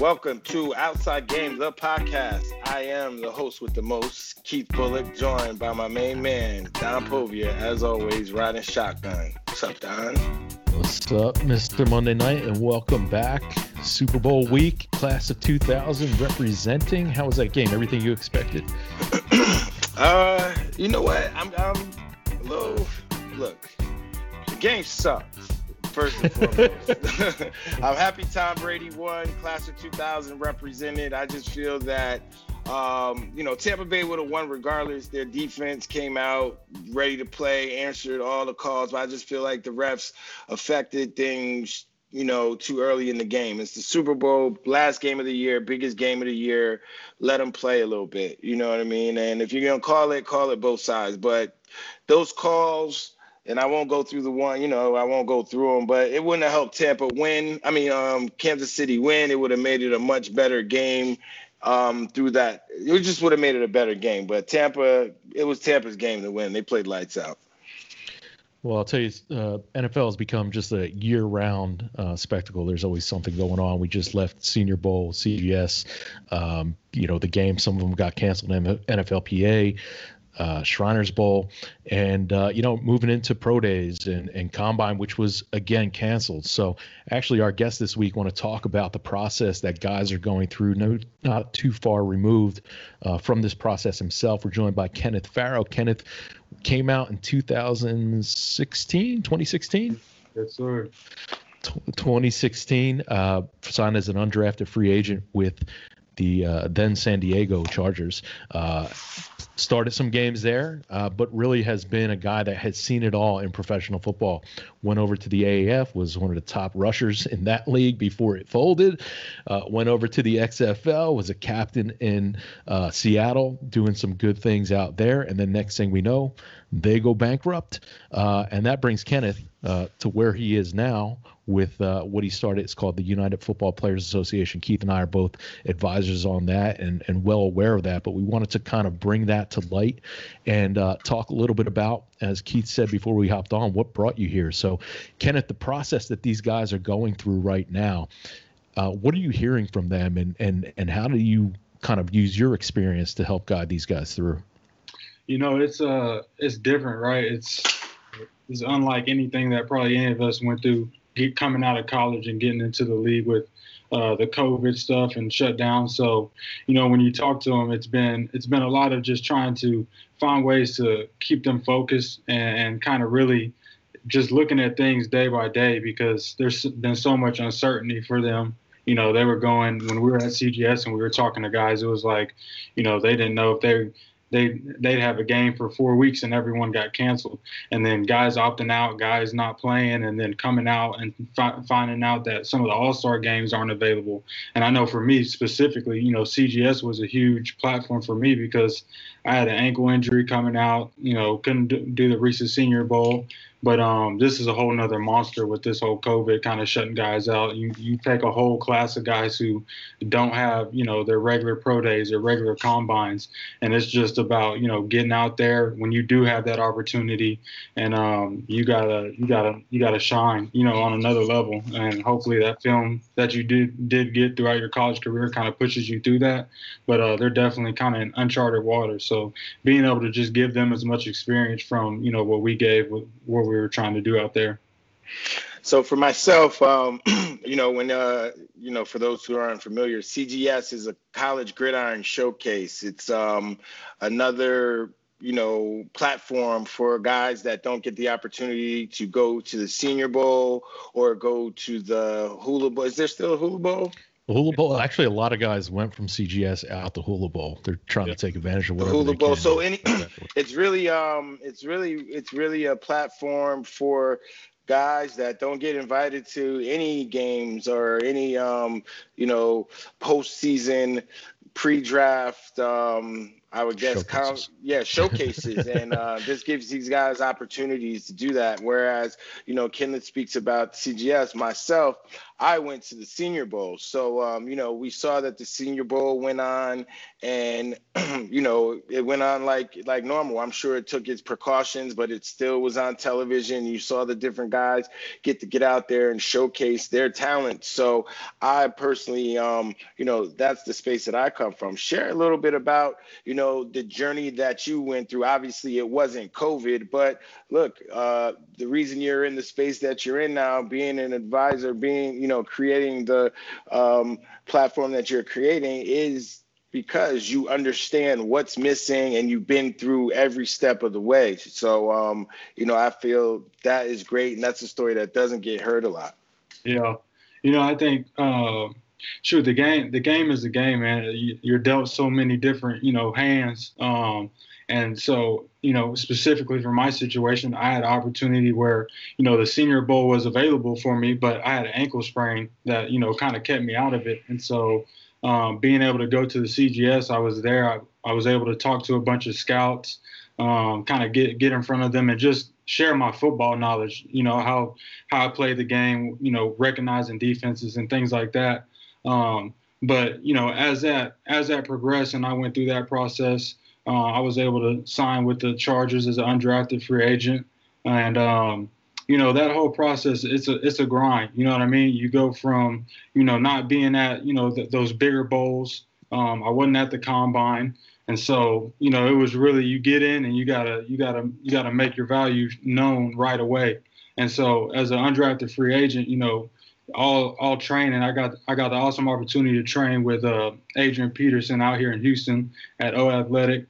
Welcome to Outside Game, the podcast. I am the host with the most, Keith Bulluck, joined by my main man, Don Povia, as always, riding shotgun. What's up, Don? What's up, Mr. Monday Night, and welcome back. Super Bowl week, class of 2000, representing. How was that game? Everything you expected? You know what? I'm a little... Look, the game sucks. First and foremost, I'm happy Tom Brady won, class of 2000 represented. I just feel that, Tampa Bay would have won regardless. Their defense came out ready to play, answered all the calls. But I just feel like the refs affected things, too early in the game. It's the Super Bowl, last game of the year, biggest game of the year. Let them play a little bit. You know what I mean? And if you're going to call it both sides. But those calls... And I won't go through the one, I won't go through them, but it wouldn't have helped Tampa win. I mean, Kansas City win. It would have made it a much better game through that. It just would have made it a better game. But Tampa, it was Tampa's game to win. They played lights out. Well, I'll tell you, NFL has become just a year-round spectacle. There's always something going on. We just left Senior Bowl, CGS, the game. Some of them got canceled, NFLPA. Shriners Bowl, and moving into pro days and combine, which was again canceled. So actually our guests this week want to talk about the process that guys are going through, not too far removed from this process himself. We're joined by Kenneth Farrow. Kenneth came out in 2016. Yes, sir. 2016, signed as an undrafted free agent with the then San Diego Chargers. Started some games there, but really has been a guy that has seen it all in professional football. Went over to the AAF, was one of the top rushers in that league before it folded. Went over to the XFL, was a captain in Seattle, doing some good things out there. And then next thing we know, they go bankrupt. And that brings Kenneth to where he is now with what he started. It's called the United Football Players Association. Keith and I are both advisors on that and well aware of that, but we wanted to kind of bring that to light and talk a little bit about, as Keith said before we hopped on, what brought you here. So, Kenneth, the process that these guys are going through right now, what are you hearing from them, and how do you kind of use your experience to help guide these guys through? It's different, right? It's unlike anything that probably any of us went through coming out of college and getting into the league with the COVID stuff and shut down. So, when you talk to them, it's been a lot of just trying to find ways to keep them focused and kind of really just looking at things day by day, because there's been so much uncertainty for them. They were going, when we were at CGS and we were talking to guys, it was like, they didn't know if they'd have a game for 4 weeks and everyone got canceled, and then guys opting out, guys not playing, and then coming out and finding out that some of the all-star games aren't available. And I know for me specifically, CGS was a huge platform for me because I had an ankle injury coming out, couldn't do the Reese's Senior Bowl. But this is a whole nother monster with this whole COVID kind of shutting guys out. You take a whole class of guys who don't have, their regular pro days or regular combines. And it's just about, getting out there when you do have that opportunity, and you gotta shine, on another level. And hopefully that film that you did get throughout your college career kind of pushes you through that. But they're definitely kind of in uncharted waters. So being able to just give them as much experience from, what we gave, what we were trying to do out there. So for myself, for those who aren't familiar, CGS is a college gridiron showcase. It's another platform for guys that don't get the opportunity to go to the Senior Bowl or go to the Hula Bowl. Is there still a Hula Bowl? Hula Bowl, actually, a lot of guys went from CGS out to Hula Bowl. They're trying to take advantage of whatever the Hula Bowl can. So it's really a platform for guys that don't get invited to any games or any postseason pre-draft I would guess. Showcases. Showcases. And this gives these guys opportunities to do that. Whereas, you know, Kenneth speaks about CGS. Myself, I went to the Senior Bowl. So, you know, we saw that the Senior Bowl went on and, you know, it went on like normal. I'm sure it took its precautions, but it still was on television. You saw the different guys get out there and showcase their talent. So I personally, you know, that's the space that I come from. Share a little bit about, you know, the journey that you went through. Obviously, it wasn't COVID, but look, the reason you're in the space that you're in now, being an advisor, being, you know, creating the platform that you're creating is because you understand what's missing and you've been through every step of the way. So, you know, I feel that is great. And that's a story that doesn't get heard a lot. Yeah. You know, I think, shoot, the game is the game, man. You're dealt so many different, you know, hands. And so, you know, specifically for my situation, I had an opportunity where, you know, the Senior Bowl was available for me, but I had an ankle sprain that, you know, kind of kept me out of it. And so being able to go to the CGS, I was there. I was able to talk to a bunch of scouts, kind of get in front of them and just share my football knowledge, you know, how I play the game, you know, recognizing defenses and things like that. But, you know, as that progressed and I went through that process, I was able to sign with the Chargers as an undrafted free agent. And, you know, that whole process, it's a grind. You know what I mean? You go from, you know, not being at, you know, those bigger bowls. I wasn't at the combine. And so, you know, it was really, you get in and you gotta make your value known right away. And so as an undrafted free agent, you know, all training, I got the awesome opportunity to train with Adrian Peterson out here in Houston at O Athletic,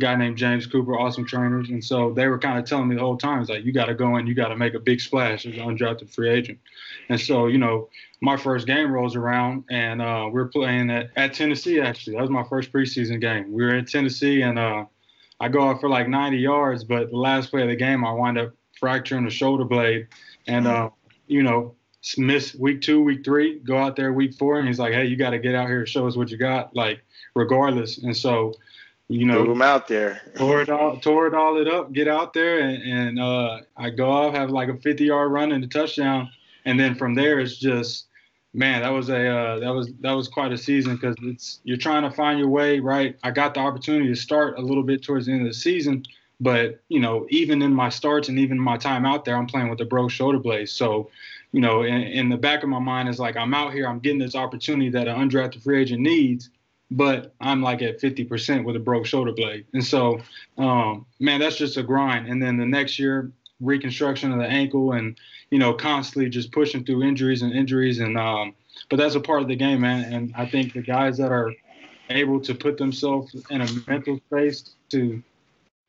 guy named James Cooper, awesome trainers. And so they were kind of telling me the whole time, it's like, you got to go in, you got to make a big splash as an undrafted free agent. And so, you know, my first game rolls around and we're playing at Tennessee, actually. That was my first preseason game. We were in Tennessee and I go out for like 90 yards, but the last play of the game, I wind up fracturing a shoulder blade and, you know, miss week 2, week 3, go out there week 4, and he's like, hey, you got to get out here, show us what you got, like, regardless. And so, you know, I'm out there. tore it all up, get out there, and I go off, have like a 50-yard run and a touchdown, and then from there it's just, man, that was quite a season because you're trying to find your way, right? I got the opportunity to start a little bit towards the end of the season. But, you know, even in my starts and even my time out there, I'm playing with a broke shoulder blade. So, you know, in the back of my mind is like, I'm out here, I'm getting this opportunity that an undrafted free agent needs, but I'm like at 50% with a broke shoulder blade. And so, man, that's just a grind. And then the next year, reconstruction of the ankle and, you know, constantly just pushing through injuries. And but that's a part of the game, man. And I think the guys that are able to put themselves in a mental space to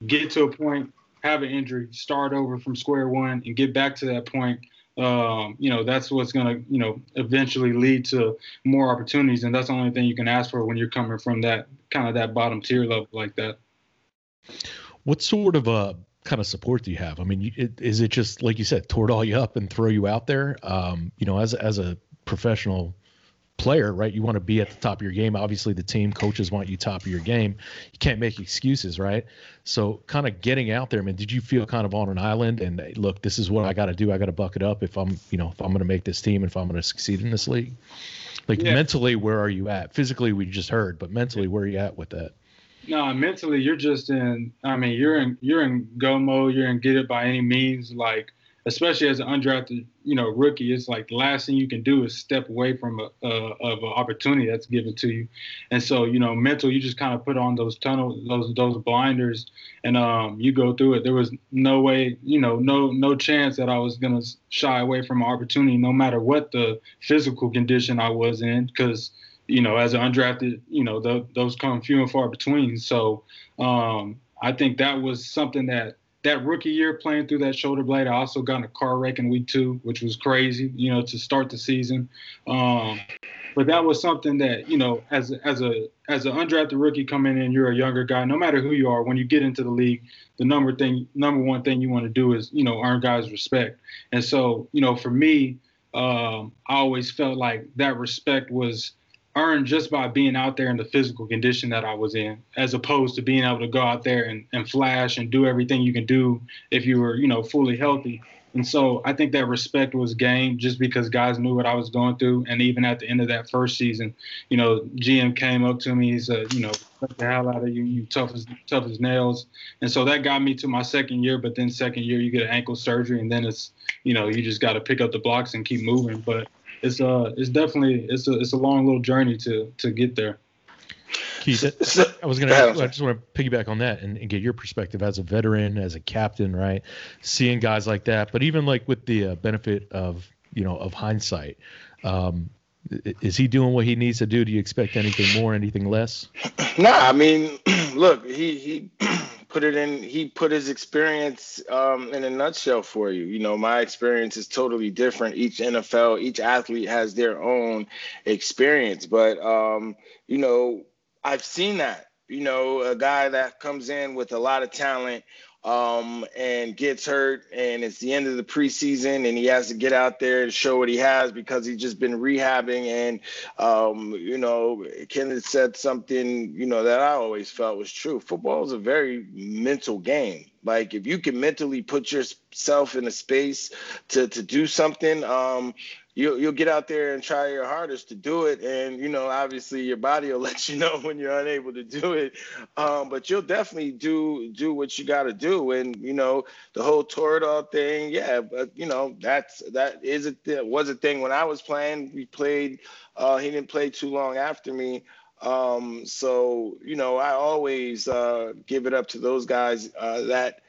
get to a point, have an injury, start over from square one and get back to that point, you know, that's what's going to, you know, eventually lead to more opportunities. And that's the only thing you can ask for when you're coming from that kind of that bottom tier level like that. What sort of kind of support do you have? I mean, is it just, like you said, tore it all you up and throw you out there? You know, as a professional player, right? You want to be at the top of your game. Obviously the team coaches want you top of your game. You can't make excuses, right? So kind of getting out there, I mean, did you feel kind of on an island and hey, look, this is what I got to do. I got to buck it up if I'm, you know, if I'm going to make this team and if I'm going to succeed in this league, like mentally, where are you at? Physically, we just heard, but mentally, where are you at with that? No, mentally you're just in, I mean, you're in go mode, you're in get it by any means. Like, especially as an undrafted, you know, rookie, it's like the last thing you can do is step away from an opportunity that's given to you. And so, you know, mental, you just kind of put on those those blinders and you go through it. There was no way, you know, no chance that I was going to shy away from an opportunity, no matter what the physical condition I was in, because, you know, as an undrafted, you know, those come few and far between. So I think that was something that rookie year playing through that shoulder blade. I also got in a car wreck in week 2, which was crazy, you know, to start the season. But that was something that, you know, as an undrafted rookie coming in, you're a younger guy, no matter who you are, when you get into the league, the number one thing you want to do is, you know, earn guys' respect. And so, you know, for me, I always felt like that respect was earned just by being out there in the physical condition that I was in, as opposed to being able to go out there and flash and do everything you can do if you were, you know, fully healthy. And so I think that respect was gained just because guys knew what I was going through. And even at the end of that first season, you know, GM came up to me. He said, you know, "What the hell out of you, you tough as nails." And so that got me to my second year. But then second year, you get an ankle surgery, and then it's, you know, you just got to pick up the blocks and keep moving. But it's definitely a long little journey to get there. Keith, I just want to piggyback on that and get your perspective as a veteran, as a captain, right? Seeing guys like that, but even like with the benefit of, you know, of hindsight, is he doing what he needs to do? Do you expect anything more, anything less? Nah, I mean, look, he put his experience in a nutshell for you. You know, my experience is totally different. Each athlete has their own experience, but you know, I've seen that, you know, a guy that comes in with a lot of talent and gets hurt, and it's the end of the preseason and he has to get out there to show what he has because he's just been rehabbing. And, you know, Kenneth said something, you know, that I always felt was true. Football is a very mental game. Like, if you can mentally put yourself in a space to do something, you'll get out there and try your hardest to do it. And, you know, obviously your body will let you know when you're unable to do it. But you'll definitely do what you got to do. And, you know, the whole Toradol thing, yeah, but, you know, that was a thing when I was playing. We played, he didn't play too long after me. So, you know, I always give it up to those guys that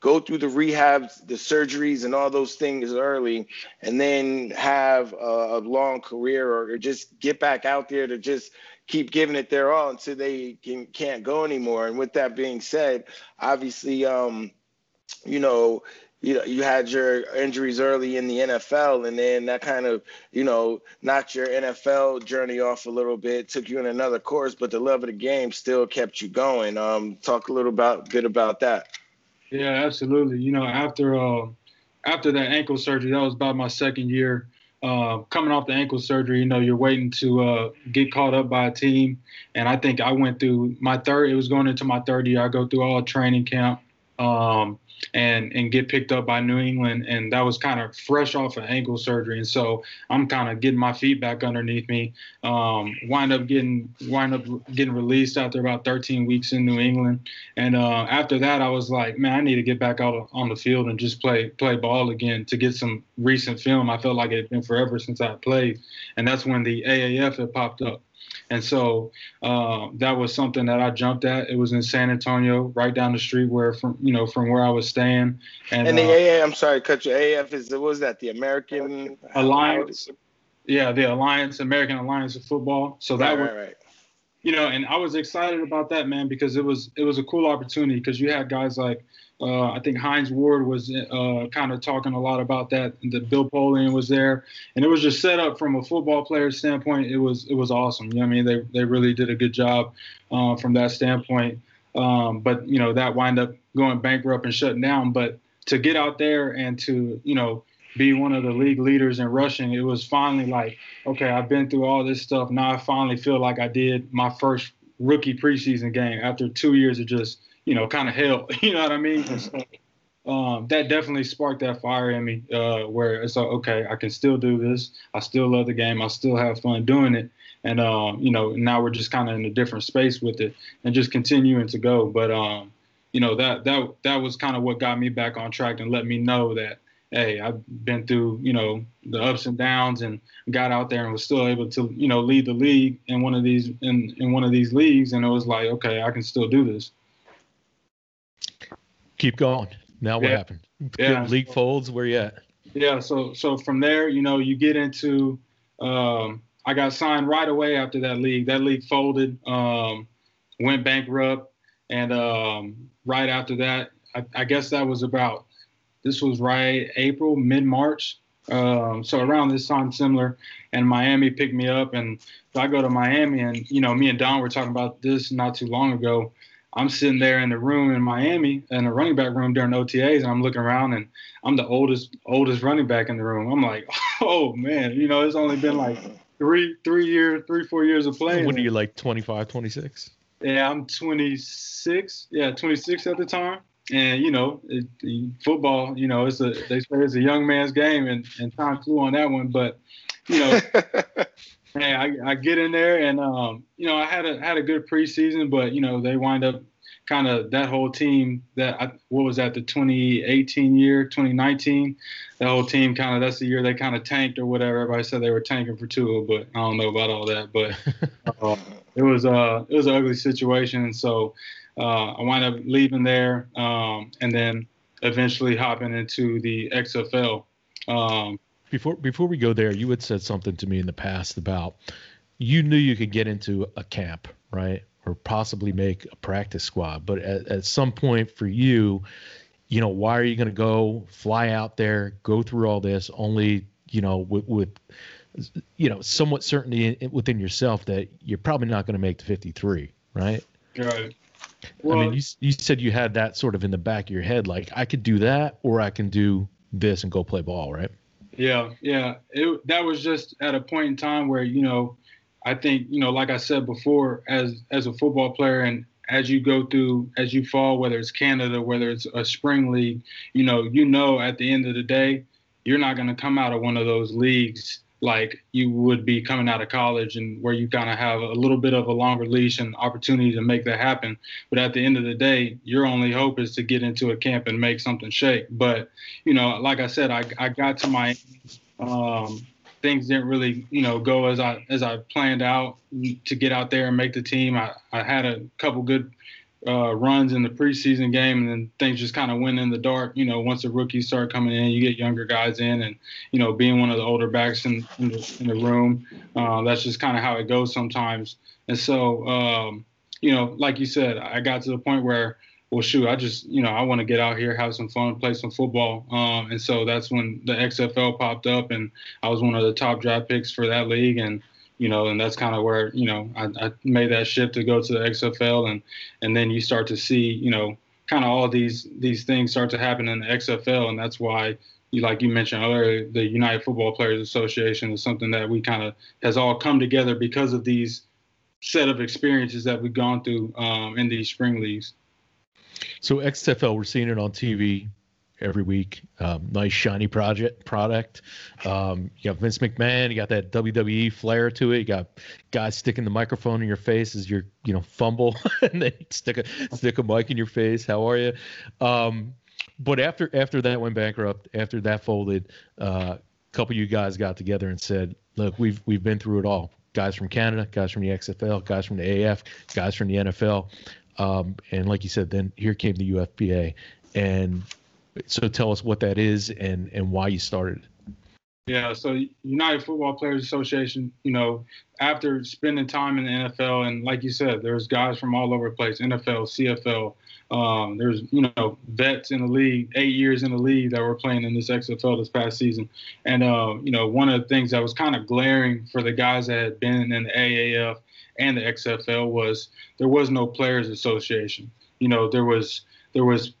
go through the rehabs, the surgeries, and all those things early, and then have a long career, or just get back out there to just keep giving it their all until they can't go anymore. And with that being said, obviously, you know, you had your injuries early in the NFL, and then that kind of, you know, knocked your NFL journey off a little bit, took you in another course, but the love of the game still kept you going. Talk a little bit about that. Yeah, absolutely. You know, after that ankle surgery, that was about my second year. Coming off the ankle surgery, you know, you're waiting to get called up by a team. And I think I went through my third year. I go through all training camp and get picked up by New England. And that was kind of fresh off of ankle surgery. And so I'm kind of getting my feet back underneath me. Wind up getting released after about 13 weeks in New England. And after that, I was like, man, I need to get back out on the field and just play ball again to get some recent film. I felt like it had been forever since I played. And that's when the AAF had popped up. And so that was something that I jumped at. It was in San Antonio, right down the street from where I was staying. And the AAF, I'm sorry, cut your AAF is, what was that, the American Alliance? Yeah, the American Alliance of Football. So that was right. You know, and I was excited about that, man, because it was a cool opportunity, because you had guys like I think Hines Ward was kind of talking a lot about that. The Bill Polian was there, and it was just set up from a football player standpoint. It was awesome. You know what I mean? They really did a good job from that standpoint. But, you know, that wind up going bankrupt and shutting down. But to get out there and to, you know, be one of the league leaders in rushing, it was finally like, okay, I've been through all this stuff. Now I finally feel like I did my first rookie preseason game after 2 years of just, you know, kind of hell, you know what I mean? And so, that definitely sparked that fire in me where it's like, okay, I can still do this. I still love the game. I still have fun doing it. And, you know, now we're just kind of in a different space with it and just continuing to go. But, you know, that was kind of what got me back on track and let me know that, hey, I've been through, you know, the ups and downs, and got out there and was still able to, you know, lead the league in one of these leagues. And it was like, okay, I can still do this. Keep going. Now what happened? Yeah. League folds, where you at? Yeah, so from there, you know, you get into I got signed right away after that league. That league folded, went bankrupt, and right after that, I guess that was about – this was right April, mid-March. So around this time, similar, and Miami picked me up. And so I go to Miami, and, you know, me and Don were talking about this not too long ago. I'm sitting there in the room in Miami, in the running back room during OTAs, and I'm looking around, and I'm the oldest running back in the room. I'm like, oh, man, you know, it's only been like – three, 4 years of playing. What are you, like 25, 26? Yeah, I'm 26. Yeah, 26 at the time. And, you know, football, you know, they say it's a young man's game, and time flew on that one. But, you know, man, I get in there and, you know, I had a good preseason, but, you know, they wind up kind of that whole team the 2018 year, 2019, that whole team kind of, that's the year they kind of tanked or whatever. Everybody said they were tanking for Tua, but I don't know about all that. But it was an ugly situation. And so, I wound up leaving there, and then eventually hopping into the XFL. Before we go there, you had said something to me in the past about you knew you could get into a camp, right, or possibly make a practice squad. But at some point for you, you know, why are you going to go fly out there, go through all this, only, you know, with you know, somewhat certainty within yourself that you're probably not going to make the 53, right? Right. Well, I mean, you said you had that sort of in the back of your head, like, I could do that or I can do this and go play ball, right? Yeah. That was just at a point in time where, you know, I think, you know, like I said before, as a football player and as you go through, as you fall, whether it's Canada, whether it's a spring league, you know, at the end of the day, you're not going to come out of one of those leagues like you would be coming out of college, and where you kind of have a little bit of a longer leash and opportunity to make that happen. But at the end of the day, your only hope is to get into a camp and make something shake. But, you know, like I said, I got to Miami. Things didn't really, you know, go as I planned out to get out there and make the team. I had a couple good runs in the preseason game, and then things just kind of went in the dark. You know, once the rookies start coming in, you get younger guys in, and, you know, being one of the older backs in the room, that's just kind of how it goes sometimes. And so, you know, like you said, I got to the point where, well, shoot, I just, you know, I want to get out here, have some fun, play some football. And so that's when the XFL popped up, and I was one of the top draft picks for that league. And, you know, and that's kind of where, you know, I made that shift to go to the XFL. And then you start to see, you know, kind of all these things start to happen in the XFL. And that's why, like you mentioned earlier, the United Football Players Association is something that we kind of has all come together because of these set of experiences that we've gone through in these spring leagues. So XFL, we're seeing it on TV every week. Nice shiny product. You got Vince McMahon. You got that WWE flair to it. You got guys sticking the microphone in your face as you're, you know, fumble, and they stick a mic in your face. How are you? But after that went bankrupt, after that folded, a couple of you guys got together and said, "Look, we've been through it all. Guys from Canada, guys from the XFL, guys from the AAF, guys from the NFL." And like you said, then here came the UFPA. And so tell us what that is and why you started. Yeah, so United Football Players Association, you know, after spending time in the NFL, and like you said, there's guys from all over the place, NFL, CFL. There's, you know, vets in the league, 8 years in the league that were playing in this XFL this past season. And, you know, one of the things that was kind of glaring for the guys that had been in the AAF and the XFL was there was no players association. You know, there was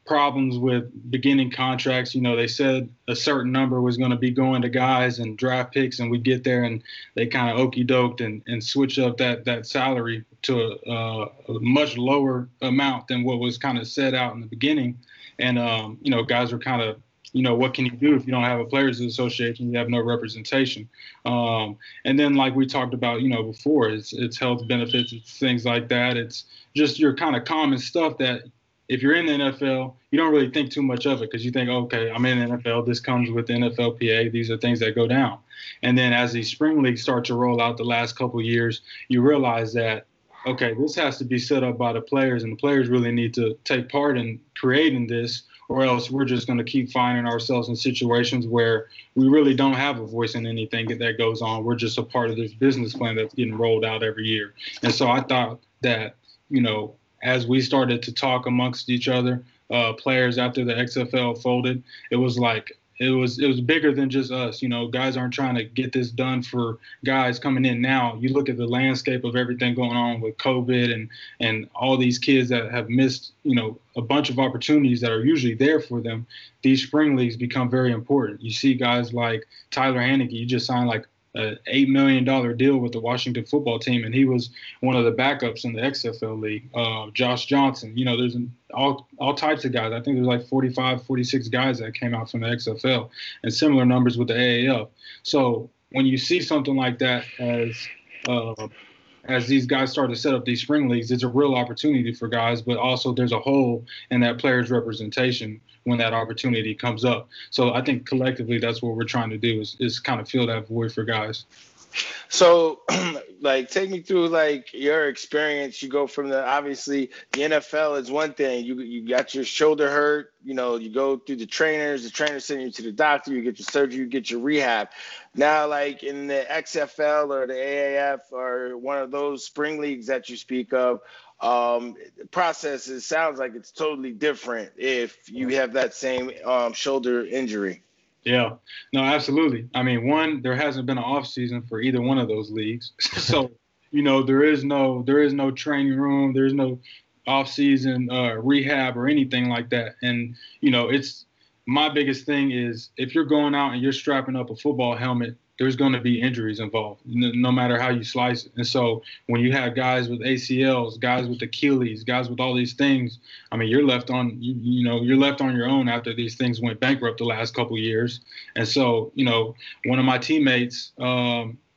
problems with beginning contracts. You know, they said a certain number was going to be going to guys and draft picks, and we get there and they kind of okey-doked and switch up that salary to a much lower amount than what was kind of set out in the beginning. And, you know, guys were kind of, you know, what can you do if you don't have a players association? You have no representation. And then, like we talked about, you know, before, it's health benefits, it's things like that. It's just your kind of common stuff that if you're in the NFL, you don't really think too much of it because you think, okay, I'm in the NFL. This comes with the NFLPA. These are things that go down. And then as these spring leagues start to roll out the last couple of years, you realize that, okay, this has to be set up by the players, and the players really need to take part in creating this, or else we're just going to keep finding ourselves in situations where we really don't have a voice in anything that goes on. We're just a part of this business plan that's getting rolled out every year. And so I thought that, you know, as we started to talk amongst each other, players, after the XFL folded, it was like, It was bigger than just us. You know, guys aren't trying to get this done for guys coming in now. You look at the landscape of everything going on with COVID and all these kids that have missed, you know, a bunch of opportunities that are usually there for them. These spring leagues become very important. You see guys like Tyler Haneke. You just signed like an $8 million deal with the Washington football team, and he was one of the backups in the XFL league, Josh Johnson. You know, there's all types of guys. I think there's like 45, 46 guys that came out from the XFL, and similar numbers with the AAF. So when you see something like that as these guys start to set up these spring leagues, it's a real opportunity for guys, but also there's a hole in that player's representation when that opportunity comes up. So I think collectively that's what we're trying to do is kind of fill that void for guys. So, like, take me through, like, your experience. You go from the, obviously, the NFL is one thing. You got your shoulder hurt. You know, you go through the trainers. The trainers send you to the doctor. You get your surgery. You get your rehab. Now, like, in the XFL or the AAF or one of those spring leagues that you speak of, the process, it sounds like it's totally different if you have that same shoulder injury. Yeah, no, absolutely. I mean, one, there hasn't been an off season for either one of those leagues. So, you know, there is no training room. There's no off season rehab or anything like that. And, you know, it's my biggest thing is if you're going out and you're strapping up a football helmet, there's going to be injuries involved, no matter how you slice it. And so when you have guys with ACLs, guys with Achilles, guys with all these things, I mean, you're left on your own after these things went bankrupt the last couple of years. And so, you know, one of my teammates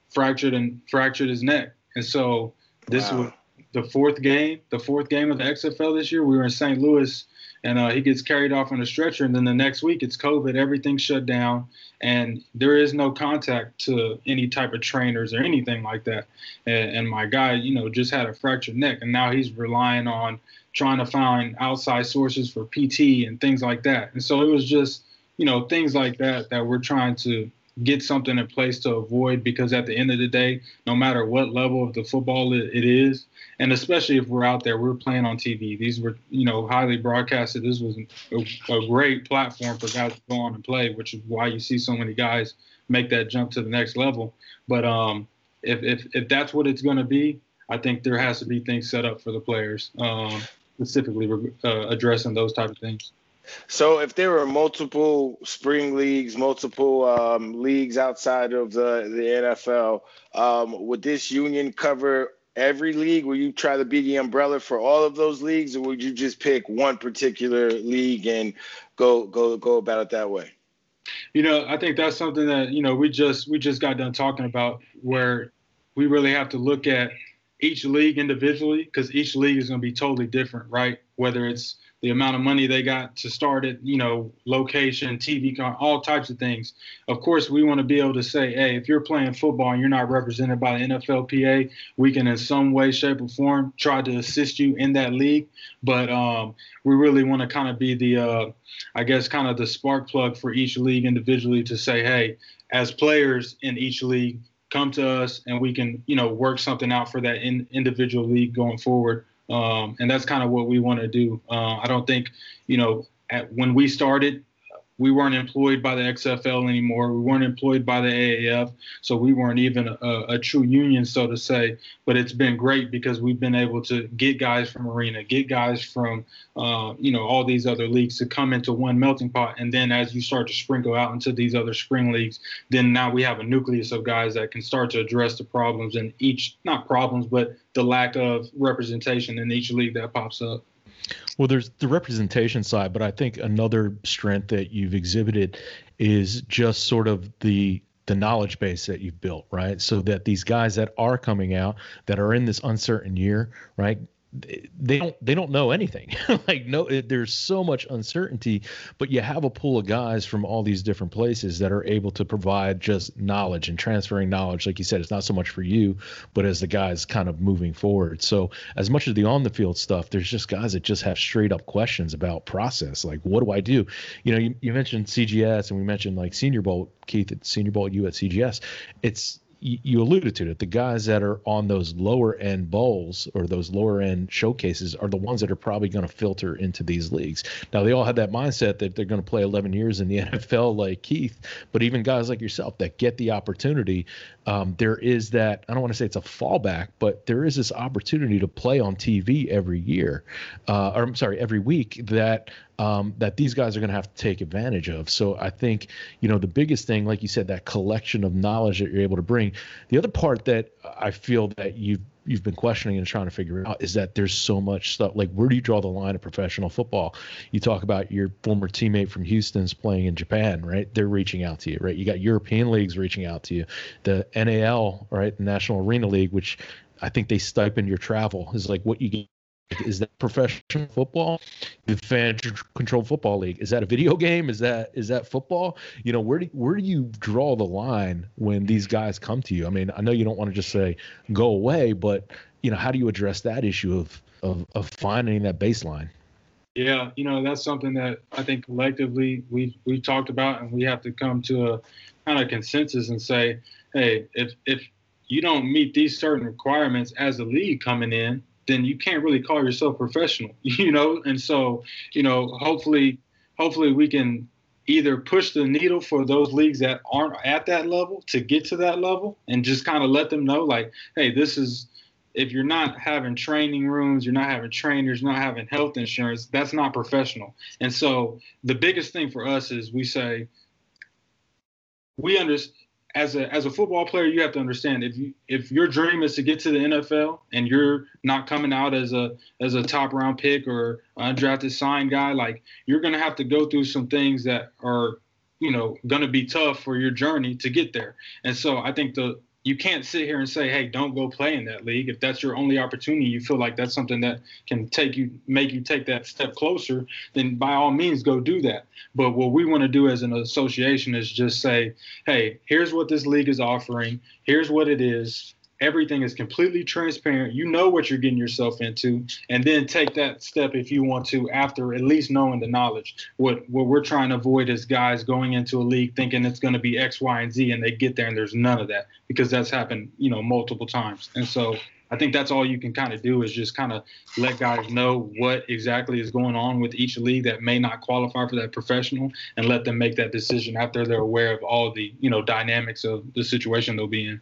fractured his neck. And so this was the fourth game of the XFL this year. We were in St. Louis. And he gets carried off on a stretcher. And then the next week, it's COVID. Everything's shut down. And there is no contact to any type of trainers or anything like that. And my guy, you know, just had a fractured neck. And now he's relying on trying to find outside sources for PT and things like that. And so it was just, you know, things like that that we're trying to get something in place to avoid, because at the end of the day, no matter what level of the football it is, and especially if we're out there, we're playing on TV. These were, you know, highly broadcasted. This was a great platform for guys to go on and play, which is why you see so many guys make that jump to the next level. But if that's what it's going to be, I think there has to be things set up for the players, specifically addressing those type of things. So if there were multiple spring leagues, multiple leagues outside of the NFL, would this union cover every league? Will you try to be the umbrella for all of those leagues, or would you just pick one particular league and go about it that way? You know, I think that's something that, you know, we just got done talking about, where we really have to look at each league individually, because each league is going to be totally different, right? Whether it's the amount of money they got to start it, you know, location, TV, all types of things. Of course, we want to be able to say, hey, if you're playing football and you're not represented by the NFLPA, we can in some way, shape, or form try to assist you in that league. But we really want to kind of be the, I guess, kind of the spark plug for each league individually to say, hey, as players in each league, come to us and we can, you know, work something out for that individual league going forward. And that's kind of what we want to do. I don't think, you know, when we started, we weren't employed by the XFL anymore. We weren't employed by the AAF. So we weren't even a true union, so to say. But it's been great because we've been able to get guys from Arena, get guys from, you know, all these other leagues to come into one melting pot. And then as you start to sprinkle out into these other spring leagues, then now we have a nucleus of guys that can start to address the problems in each, not problems, but the lack of representation in each league that pops up. Well, there's the representation side, but I think another strength that you've exhibited is just sort of the knowledge base that you've built, right? So that these guys that are coming out, that are in this uncertain year, right, they don't know anything. Like, no, there's so much uncertainty, but you have a pool of guys from all these different places that are able to provide just knowledge and transferring knowledge. Like you said, it's not so much for you, but as the guys kind of moving forward. So as much as the on the field stuff, there's just guys that just have straight up questions about process. Like, what do I do? You know, you mentioned CGS and we mentioned like Senior Bowl, Keith, at Senior Bowl, you at CGS. It's, you alluded to it. The guys that are on those lower end bowls or those lower end showcases are the ones that are probably going to filter into these leagues. Now, they all have that mindset that they're going to play 11 years in the NFL like Keith, but even guys like yourself that get the opportunity, there is that, I don't want to say it's a fallback, but there is this opportunity to play on TV every week that that these guys are going to have to take advantage of. So I think, you know, the biggest thing, like you said, that collection of knowledge that you're able to bring. The other part that I feel that you've been questioning and trying to figure out is that there's so much stuff. Like, where do you draw the line of professional football? You talk about your former teammate from Houston's playing in Japan, right? They're reaching out to you, right? You got European leagues reaching out to you, the NAL, right? The National Arena League, which I think they stipend your travel, is like what you get. Is that professional football? The fan controlled football league, is that a video game? Is that football? You know, where do you draw the line when these guys come to you? I mean, I know you don't want to just say go away, but you know, how do you address that issue of finding that baseline? Yeah, you know, that's something that I think collectively we talked about, and we have to come to a kind of consensus and say, hey, if you don't meet these certain requirements as a league coming in, then you can't really call yourself professional, you know? And so, you know, hopefully we can either push the needle for those leagues that aren't at that level to get to that level, and just kind of let them know, like, hey, this is, if you're not having training rooms, you're not having trainers, you're not having health insurance, that's not professional. And so the biggest thing for us is we say, we understand, as a football player, you have to understand if your dream is to get to the NFL and you're not coming out as a top round pick or undrafted sign guy, like, you're going to have to go through some things that are, you know, going to be tough for your journey to get there. And so I think you can't sit here and say, hey, don't go play in that league. If that's your only opportunity, you feel like that's something that can make you take that step closer, then by all means go do that. But what we want to do as an association is just say, hey, here's what this league is offering. Here's what it is. Everything is completely transparent. You know what you're getting yourself into, and then take that step if you want to after at least knowing the knowledge. What we're trying to avoid is guys going into a league thinking it's going to be X, Y, and Z, and they get there and there's none of that, because that's happened, you know, multiple times. And so I think that's all you can kind of do is just kind of let guys know what exactly is going on with each league that may not qualify for that professional, and let them make that decision after they're aware of all the, you know, dynamics of the situation they'll be in.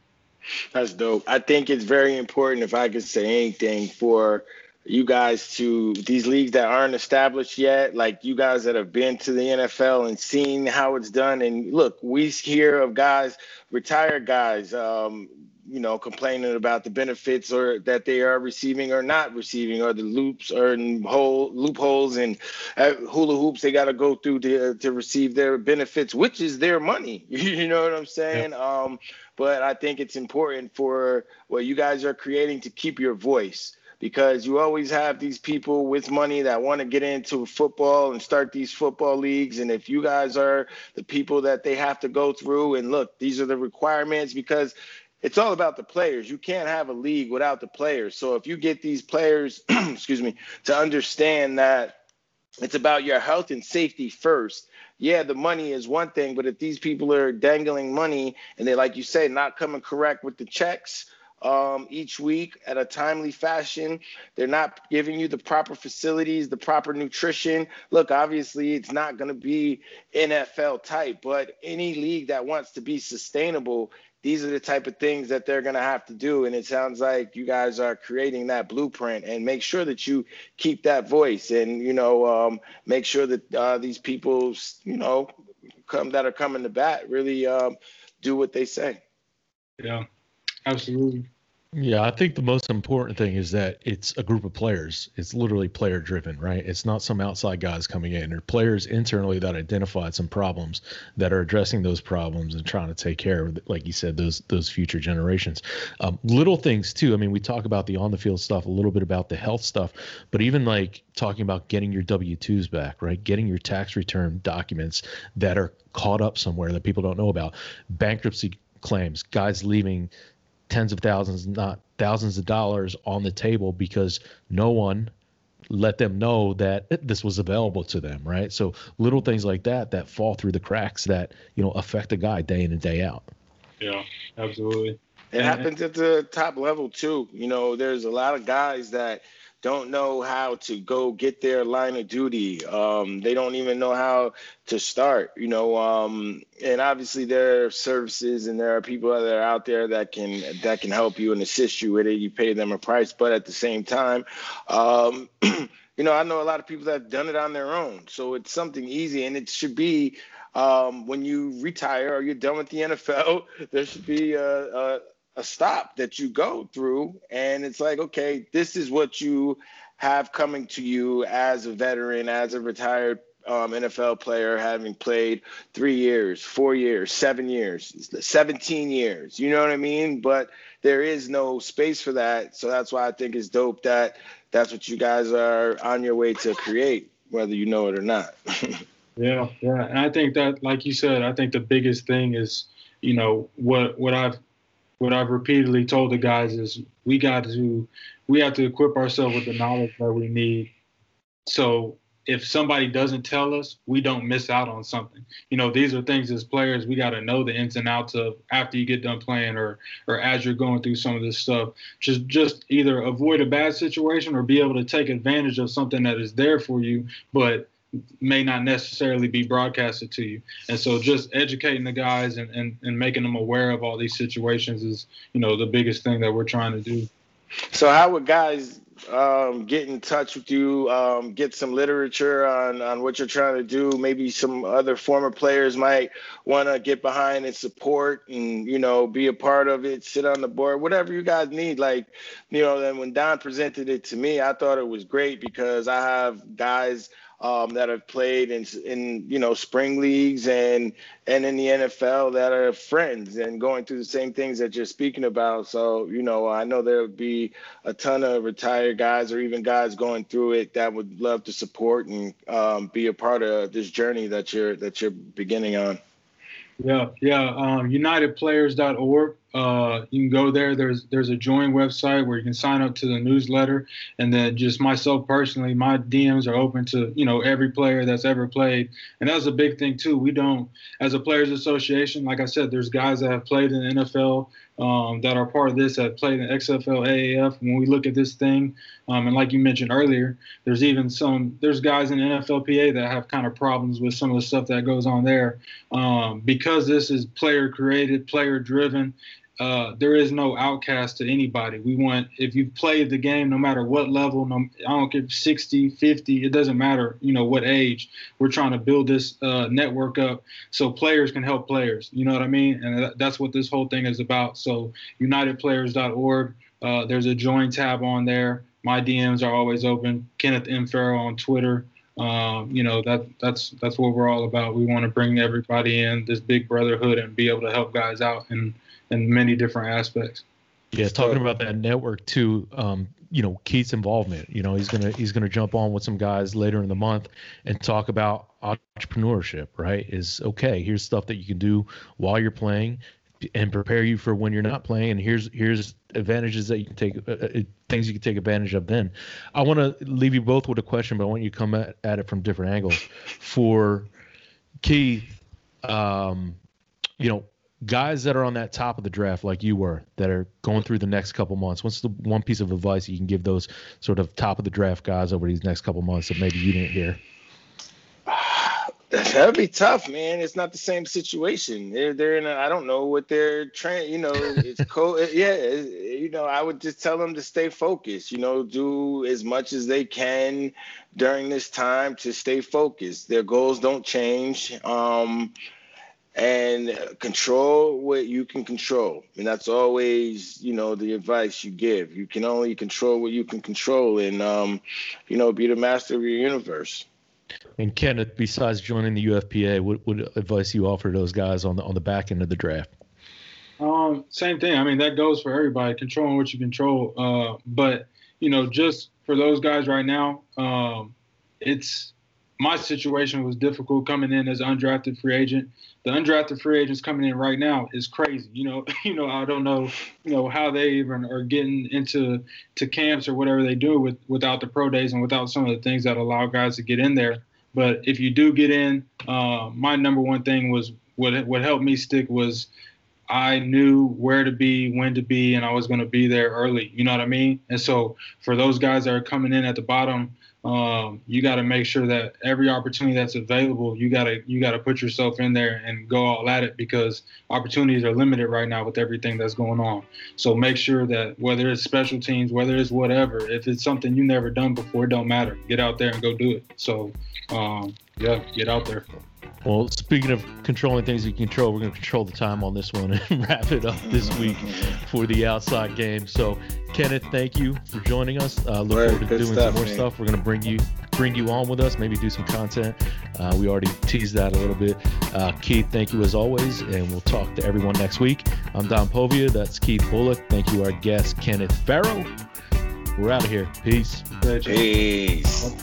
That's dope. I think it's very important, if I could say anything, for you guys to, these leagues that aren't established yet, like you guys that have been to the NFL and seen how it's done. And look, we hear of guys, retired guys, you know, complaining about the benefits or that they are receiving or not receiving, or the loops or loopholes and hula hoops they got to go through to receive their benefits, which is their money. You know what I'm saying? Yeah. But I think it's important for what you guys are creating to keep your voice, because you always have these people with money that want to get into football and start these football leagues. And if you guys are the people that they have to go through and look, these are the requirements, because it's all about the players. You can't have a league without the players. So if you get these players, excuse me, to understand that it's about your health and safety first. Yeah, the money is one thing, but if these people are dangling money and they, like you say, not coming correct with the checks each week at a timely fashion, they're not giving you the proper facilities, the proper nutrition. Look, obviously it's not going to be NFL type, but any league that wants to be sustainable, these are the type of things that they're going to have to do. And it sounds like you guys are creating that blueprint, and make sure that you keep that voice, and, you know, make sure that these people, you know, that are coming to bat really do what they say. Yeah, absolutely. Yeah, I think the most important thing is that it's a group of players. It's literally player driven, right? It's not some outside guys coming in. There are players internally that identified some problems, that are addressing those problems and trying to take care of, like you said, those future generations. Little things too. I mean, we talk about the on the field stuff, a little bit about the health stuff, but even like talking about getting your W-2s back, right? Getting your tax return documents that are caught up somewhere that people don't know about. Bankruptcy claims, guys leaving tens of thousands, not thousands of dollars on the table because no one let them know that this was available to them, right? So little things like that fall through the cracks that, you know, affect a guy day in and day out. Yeah, absolutely. It happens at the top level too. You know, there's a lot of guys that don't know how to go get their line of duty. They don't even know how to start, you know. And obviously there are services and there are people that are out there that can help you and assist you with it. You pay them a price, but at the same time, you know, I know a lot of people that have done it on their own. So it's something easy, and it should be when you retire or you're done with the NFL, there should be a stop that you go through. And it's like, okay, this is what you have coming to you as a veteran, as a retired NFL player, having played 3 years, 4 years, 7 years, 17 years, you know what I mean? But there is no space for that. So that's why I think it's dope that that's what you guys are on your way to create, whether you know it or not. Yeah. And I think that, like you said, I think the biggest thing is, you know, what I've repeatedly told the guys is we have to equip ourselves with the knowledge that we need. So if somebody doesn't tell us, we don't miss out on something. You know, these are things as players, we got to know the ins and outs of after you get done playing or as you're going through some of this stuff. Just either avoid a bad situation or be able to take advantage of something that is there for you, but may not necessarily be broadcasted to you. And so just educating the guys and making them aware of all these situations is, you know, the biggest thing that we're trying to do. So how would guys get in touch with you, get some literature on what you're trying to do? Maybe some other former players might want to get behind and support and, you know, be a part of it, sit on the board, whatever you guys need. Like, you know, then when Don presented it to me, I thought it was great because I have guys that have played in you know, spring leagues and in the NFL that are friends and going through the same things that you're speaking about. So, you know, I know there would be a ton of retired guys or even guys going through it that would love to support and be a part of this journey that you're beginning on. Yeah. UnitedPlayers.org. You can go there. There's a join website where you can sign up to the newsletter. And then just myself personally, my DMs are open to, you know, every player that's ever played. And that's a big thing too. We don't, as a players association, like I said, there's guys that have played in the NFL that are part of this, that played in XFL, AAF. When we look at this thing, and like you mentioned earlier, there's guys in the NFLPA that have kind of problems with some of the stuff that goes on there. Because this is player created, player driven, there is no outcast to anybody. We want, if you've played the game, no matter what level, I don't care, 60, 50, it doesn't matter, you know, what age. We're trying to build this network up so players can help players. You know what I mean? And that's what this whole thing is about. So UnitedPlayers.org, there's a join tab on there. My DMs are always open. Kenneth M. Farrow on Twitter. You know, that's what we're all about. We want to bring everybody in, this big brotherhood, and be able to help guys out in many different aspects. Yeah, talking about that network too, you know, Keith's involvement. You know, he's gonna jump on with some guys later in the month and talk about entrepreneurship, right? Is okay, here's stuff that you can do while you're playing and prepare you for when you're not playing, and here's advantages that you can take, things you can take advantage of then. I want to leave you both with a question, but I want you to come at it from different angles. For Keith, you know, guys that are on that top of the draft like you were, that are going through the next couple months, what's the one piece of advice you can give those sort of top of the draft guys over these next couple months that maybe you didn't hear? That'd be tough, man. It's not the same situation. They're in a, I don't know what they're trying, you know, it's cold. Yeah. You know, I would just tell them to stay focused, you know, do as much as they can during this time to stay focused. Their goals don't change. And control what you can control. And that's always, you know, the advice you give. You can only control what you can control and, you know, be the master of your universe. And Kenneth, besides joining the UFPA, what advice you offer those guys on the back end of the draft? Same thing. I mean, that goes for everybody, controlling what you control. But, you know, just for those guys right now, my situation was difficult coming in as an undrafted free agent. The undrafted free agents coming in right now is crazy. You know, I don't know, you know, how they even are getting into camps or whatever they do without the pro days and without some of the things that allow guys to get in there. But if you do get in, my number one thing was what helped me stick was I knew where to be, when to be, and I was going to be there early. You know what I mean? And so for those guys that are coming in at the bottom, you got to make sure that every opportunity that's available, you got to put yourself in there and go all at it, because opportunities are limited right now with everything that's going on. So make sure that whether it's special teams, whether it's whatever, if it's something you never done before, it don't matter. Get out there and go do it. So, yeah, get out there. Well, speaking of controlling things you can control, we're going to control the time on this one and wrap it up this week for the outside game. So, Kenneth, thank you for joining us. Look forward to doing some more stuff. We're going to bring you on with us, maybe do some content. We already teased that a little bit. Keith, thank you as always, and we'll talk to everyone next week. I'm Don Povia. That's Keith Bulluck. Thank you, our guest, Kenneth Farrow. We're out of here. Peace. Peace.